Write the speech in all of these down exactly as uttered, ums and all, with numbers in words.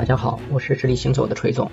大家好，我是智力行走的锤总。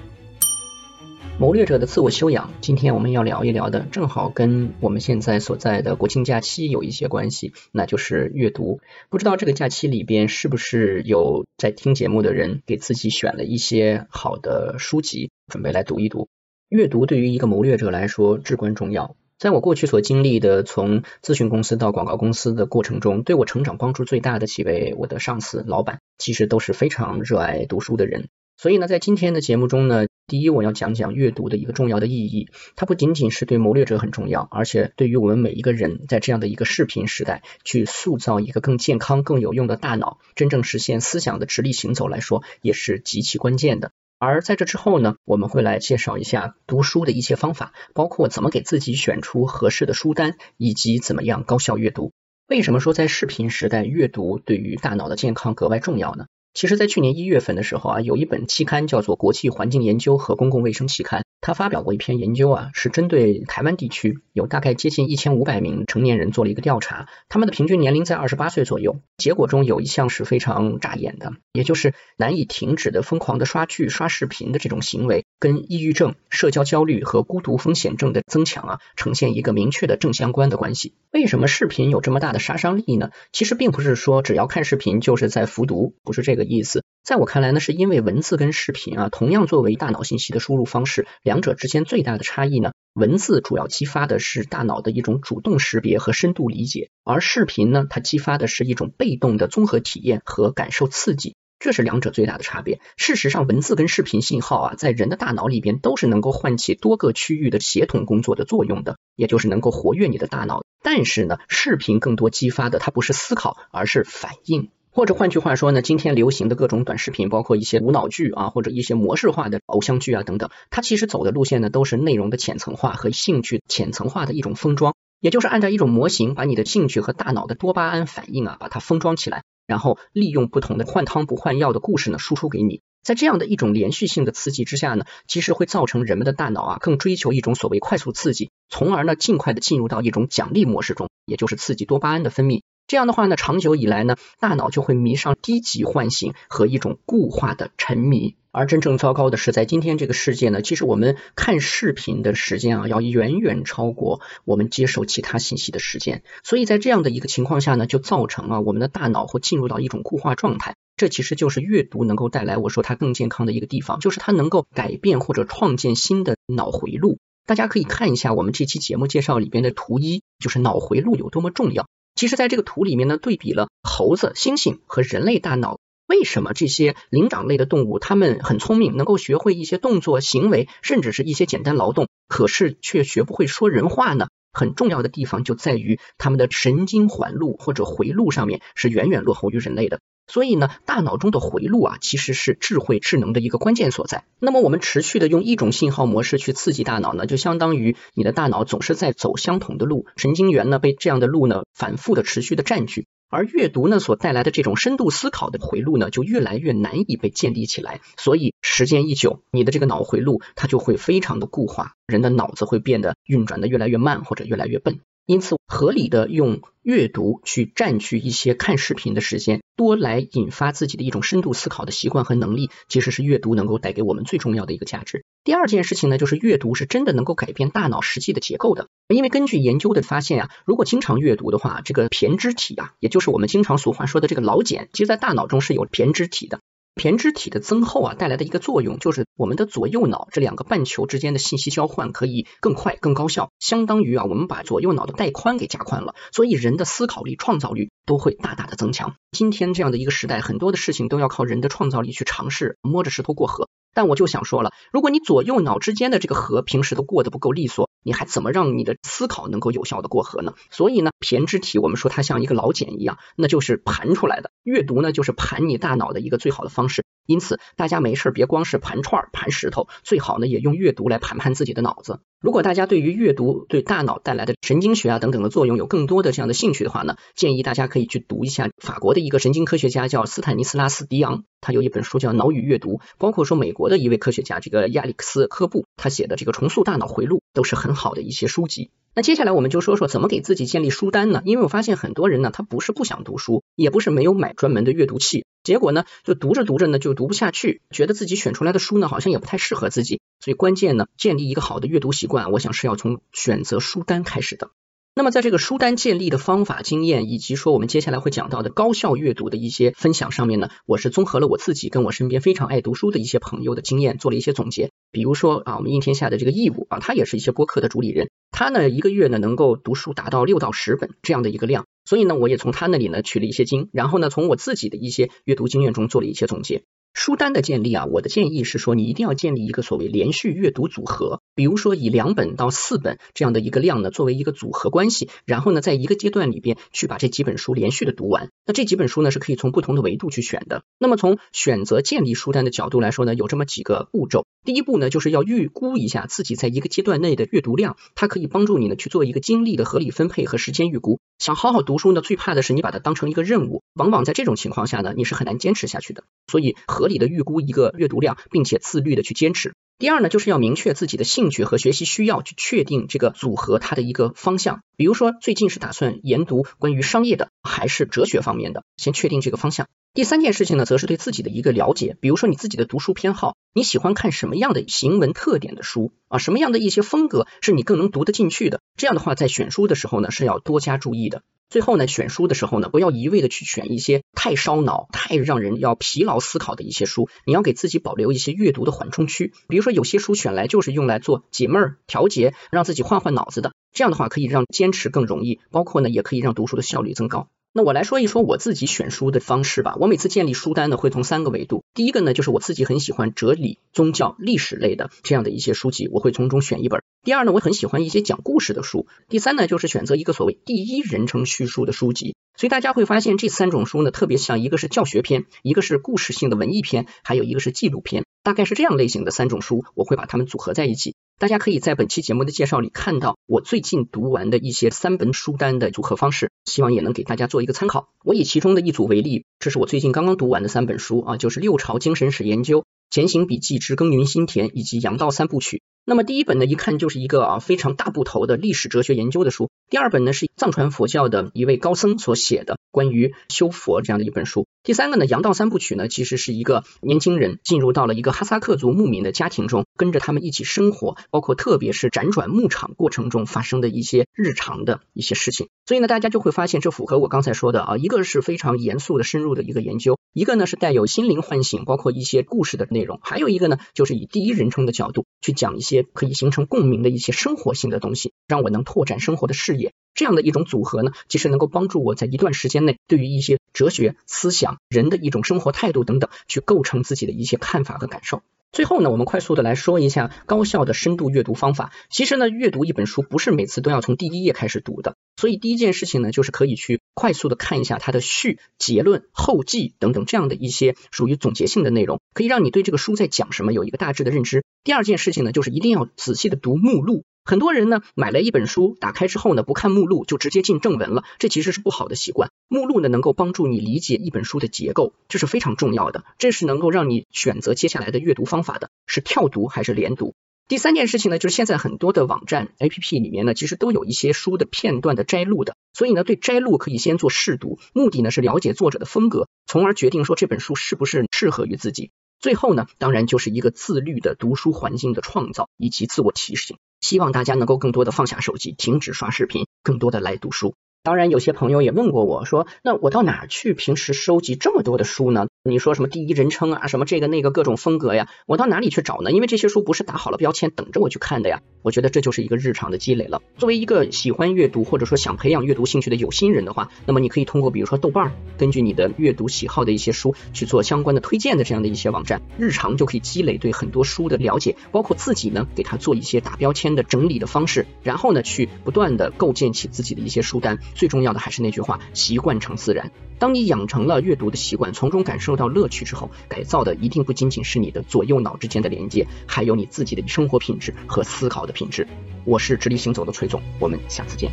谋略者的自我修养，今天我们要聊一聊的，正好跟我们现在所在的国庆假期有一些关系，那就是阅读。不知道这个假期里边是不是有在听节目的人给自己选了一些好的书籍，准备来读一读。阅读对于一个谋略者来说至关重要。在我过去所经历的从咨询公司到广告公司的过程中，对我成长帮助最大的几位我的上司、老板，其实都是非常热爱读书的人。所以呢，在今天的节目中呢，第一我要讲讲阅读的一个重要的意义，它不仅仅是对谋略者很重要，而且对于我们每一个人在这样的一个视频时代去塑造一个更健康、更有用的大脑，真正实现思想的直立行走来说，也是极其关键的。而在这之后呢，我们会来介绍一下读书的一些方法，包括怎么给自己选出合适的书单，以及怎么样高效阅读。为什么说在视频时代阅读对于大脑的健康格外重要呢？其实在去年一月份的时候啊，有一本期刊叫做《国际环境研究和公共卫生期刊》，它发表过一篇研究啊，是针对台湾地区有大概接近一千五百名成年人做了一个调查，他们的平均年龄在二十八岁左右。结果中有一项是非常扎眼的，也就是难以停止的疯狂的刷剧、刷视频的这种行为，跟抑郁症、社交焦虑和孤独风险症的增强啊，呈现一个明确的正相关的关系。为什么视频有这么大的杀伤力呢？其实并不是说只要看视频就是在服毒，不是这个意思。在我看来呢，是因为文字跟视频啊，同样作为大脑信息的输入方式，两者之间最大的差异呢，文字主要激发的是大脑的一种主动识别和深度理解，而视频呢，它激发的是一种被动的综合体验和感受刺激。这是两者最大的差别。事实上，文字跟视频信号啊，在人的大脑里边都是能够唤起多个区域的协同工作的作用的，也就是能够活跃你的大脑。但是呢，视频更多激发的它不是思考，而是反应。或者换句话说呢，今天流行的各种短视频，包括一些无脑剧啊，或者一些模式化的偶像剧啊等等，它其实走的路线呢，都是内容的浅层化和兴趣浅层化的一种封装，也就是按照一种模型，把你的兴趣和大脑的多巴胺反应啊，把它封装起来，然后利用不同的换汤不换药的故事呢，输出给你。在这样的一种连续性的刺激之下呢，其实会造成人们的大脑啊，更追求一种所谓快速刺激，从而呢，尽快的进入到一种奖励模式中，也就是刺激多巴胺的分泌。这样的话呢，长久以来呢，大脑就会迷上低级唤醒和一种固化的沉迷。而真正糟糕的是，在今天这个世界呢，其实我们看视频的时间啊，要远远超过我们接受其他信息的时间。所以在这样的一个情况下呢，就造成啊，我们的大脑会进入到一种固化状态。这其实就是阅读能够带来我说它更健康的一个地方，就是它能够改变或者创建新的脑回路。大家可以看一下我们这期节目介绍里边的图一，就是脑回路有多么重要。其实在这个图里面呢，对比了猴子、猩猩和人类大脑。为什么这些灵长类的动物它们很聪明，能够学会一些动作、行为，甚至是一些简单劳动，可是却学不会说人话呢？很重要的地方就在于它们的神经环路或者回路上面是远远落后于人类的。所以呢，大脑中的回路啊，其实是智慧智能的一个关键所在。那么我们持续的用一种信号模式去刺激大脑呢，就相当于你的大脑总是在走相同的路，神经元呢被这样的路呢反复的持续的占据。而阅读呢所带来的这种深度思考的回路呢，就越来越难以被建立起来，所以时间一久，你的这个脑回路它就会非常的固化，人的脑子会变得运转的越来越慢或者越来越笨。因此，合理的用阅读去占据一些看视频的时间，多来引发自己的一种深度思考的习惯和能力，其实是阅读能够带给我们最重要的一个价值。第二件事情呢，就是阅读是真的能够改变大脑实际的结构的。因为根据研究的发现啊，如果经常阅读的话，这个胼胝体啊，也就是我们经常俗话说的这个老茧，其实在大脑中是有胼胝体的。胼胝体的增厚啊，带来的一个作用就是我们的左右脑这两个半球之间的信息交换可以更快更高效，相当于啊我们把左右脑的带宽给加宽了，所以人的思考力、创造力都会大大的增强。今天这样的一个时代，很多的事情都要靠人的创造力去尝试，摸着石头过河。但我就想说了，如果你左右脑之间的这个河平时都过得不够利索，你还怎么让你的思考能够有效的过河呢？所以呢，胼胝体我们说它像一个老茧一样，那就是盘出来的。阅读呢，就是盘你大脑的一个最好的方式。因此大家没事别光是盘串盘石头，最好呢也用阅读来盘盘自己的脑子。如果大家对于阅读对大脑带来的神经学啊等等的作用有更多的这样的兴趣的话呢，建议大家可以去读一下法国的一个神经科学家叫斯坦尼斯拉斯·迪昂，他有一本书叫《脑与阅读》，包括说美国的一位科学家这个亚历克斯·科布，他写的这个重塑大脑回路都是很好的一些书籍。那接下来我们就说说怎么给自己建立书单呢？因为我发现很多人呢，他不是不想读书，也不是没有买专门的阅读器，结果呢，就读着读着呢，就读不下去，觉得自己选出来的书呢，好像也不太适合自己。所以关键呢，建立一个好的阅读习惯，我想是要从选择书单开始的。那么在这个书单建立的方法、经验，以及说我们接下来会讲到的高效阅读的一些分享上面呢，我是综合了我自己跟我身边非常爱读书的一些朋友的经验，做了一些总结。比如说啊，我们应天下的这个义务啊，他也是一些播客的主理人，他呢一个月呢能够读书达到六到十本这样的一个量，所以呢我也从他那里呢取了一些经，然后呢从我自己的一些阅读经验中做了一些总结。书单的建立啊，我的建议是说，你一定要建立一个所谓连续阅读组合，比如说以两本到四本这样的一个量呢，作为一个组合关系，然后呢，在一个阶段里边去把这几本书连续的读完。那这几本书呢，是可以从不同的维度去选的。那么从选择建立书单的角度来说呢，有这么几个步骤。第一步呢，就是要预估一下自己在一个阶段内的阅读量，它可以帮助你呢去做一个精力的合理分配和时间预估。想好好读书呢，最怕的是你把它当成一个任务，往往在这种情况下呢，你是很难坚持下去的。所以合合理的预估一个阅读量，并且自律的去坚持。第二呢，就是要明确自己的兴趣和学习需要，去确定这个组合它的一个方向。比如说最近是打算研读关于商业的，还是哲学方面的，先确定这个方向。第三件事情呢，则是对自己的一个了解，比如说你自己的读书偏好，你喜欢看什么样的行文特点的书啊，什么样的一些风格是你更能读得进去的，这样的话在选书的时候呢，是要多加注意的。最后呢，选书的时候呢，不要一味的去选一些太烧脑、太让人要疲劳思考的一些书，你要给自己保留一些阅读的缓冲区。比如说有些书选来就是用来做解闷儿、调节，让自己换换脑子的，这样的话可以让坚持更容易，包括呢也可以让读书的效率增高。那我来说一说我自己选书的方式吧。我每次建立书单呢，会从三个维度。第一个呢，就是我自己很喜欢哲理、宗教、历史类的这样的一些书籍，我会从中选一本。第二呢，我很喜欢一些讲故事的书。第三呢，就是选择一个所谓第一人称叙述的书籍。所以大家会发现这三种书呢，特别像，一个是教学篇，一个是故事性的文艺篇，还有一个是纪录篇，大概是这样类型的三种书，我会把它们组合在一起。大家可以在本期节目的介绍里看到我最近读完的一些三本书单的组合方式，希望也能给大家做一个参考。我以其中的一组为例，这是我最近刚刚读完的三本书啊，就是《六朝精神史研究》、《简醒笔记之耕耘心田》以及《杨道三部曲》。那么第一本呢，一看就是一个啊非常大部头的历史哲学研究的书。第二本呢，是藏传佛教的一位高僧所写的关于修佛这样的一本书。第三个呢，《杨道三部曲》呢，其实是一个年轻人进入到了一个哈萨克族牧民的家庭中，跟着他们一起生活，包括特别是辗转牧场过程中发生的一些日常的一些事情。所以呢，大家就会发现这符合我刚才说的啊，一个是非常严肃的深入的一个研究，一个呢是带有心灵唤醒，包括一些故事的内容，还有一个呢就是以第一人称的角度去讲一些可以形成共鸣的一些生活性的东西，让我能拓展生活的视野。这样的一种组合呢，其实能够帮助我在一段时间内对于一些哲学思想、人的一种生活态度等等，去构成自己的一些看法和感受。最后呢，我们快速的来说一下高效的深度阅读方法。其实呢，阅读一本书不是每次都要从第一页开始读的，所以第一件事情呢，就是可以去快速的看一下它的序、结论、后记等等这样的一些属于总结性的内容，可以让你对这个书在讲什么有一个大致的认知。第二件事情呢，就是一定要仔细的读目录。很多人呢买了一本书，打开之后呢不看目录就直接进正文了，这其实是不好的习惯。目录呢能够帮助你理解一本书的结构，这是非常重要的，这是能够让你选择接下来的阅读方法的，是跳读还是连读。第三件事情呢，就是现在很多的网站 A P P 里面呢，其实都有一些书的片段的摘录的，所以呢对摘录可以先做试读，目的呢是了解作者的风格，从而决定说这本书是不是适合于自己。最后呢，当然就是一个自律的读书环境的创造以及自我提醒。希望大家能够更多的放下手机，停止刷视频，更多的来读书。当然有些朋友也问过我说，那我到哪去平时收集这么多的书呢？你说什么第一人称啊，什么这个那个各种风格呀，我到哪里去找呢？因为这些书不是打好了标签等着我去看的呀。我觉得这就是一个日常的积累了。作为一个喜欢阅读或者说想培养阅读兴趣的有心人的话，那么你可以通过比如说豆瓣，根据你的阅读喜好的一些书去做相关的推荐的这样的一些网站，日常就可以积累对很多书的了解，包括自己呢给它做一些打标签的整理的方式，然后呢去不断的构建起自己的一些书单。最重要的还是那句话，习惯成自然。当你养成了阅读的习惯，从中感受到乐趣之后，改造的一定不仅仅是你的左右脑之间的连接，还有你自己的生活品质和思考的品质。我是直立行走的崔总，我们下次见。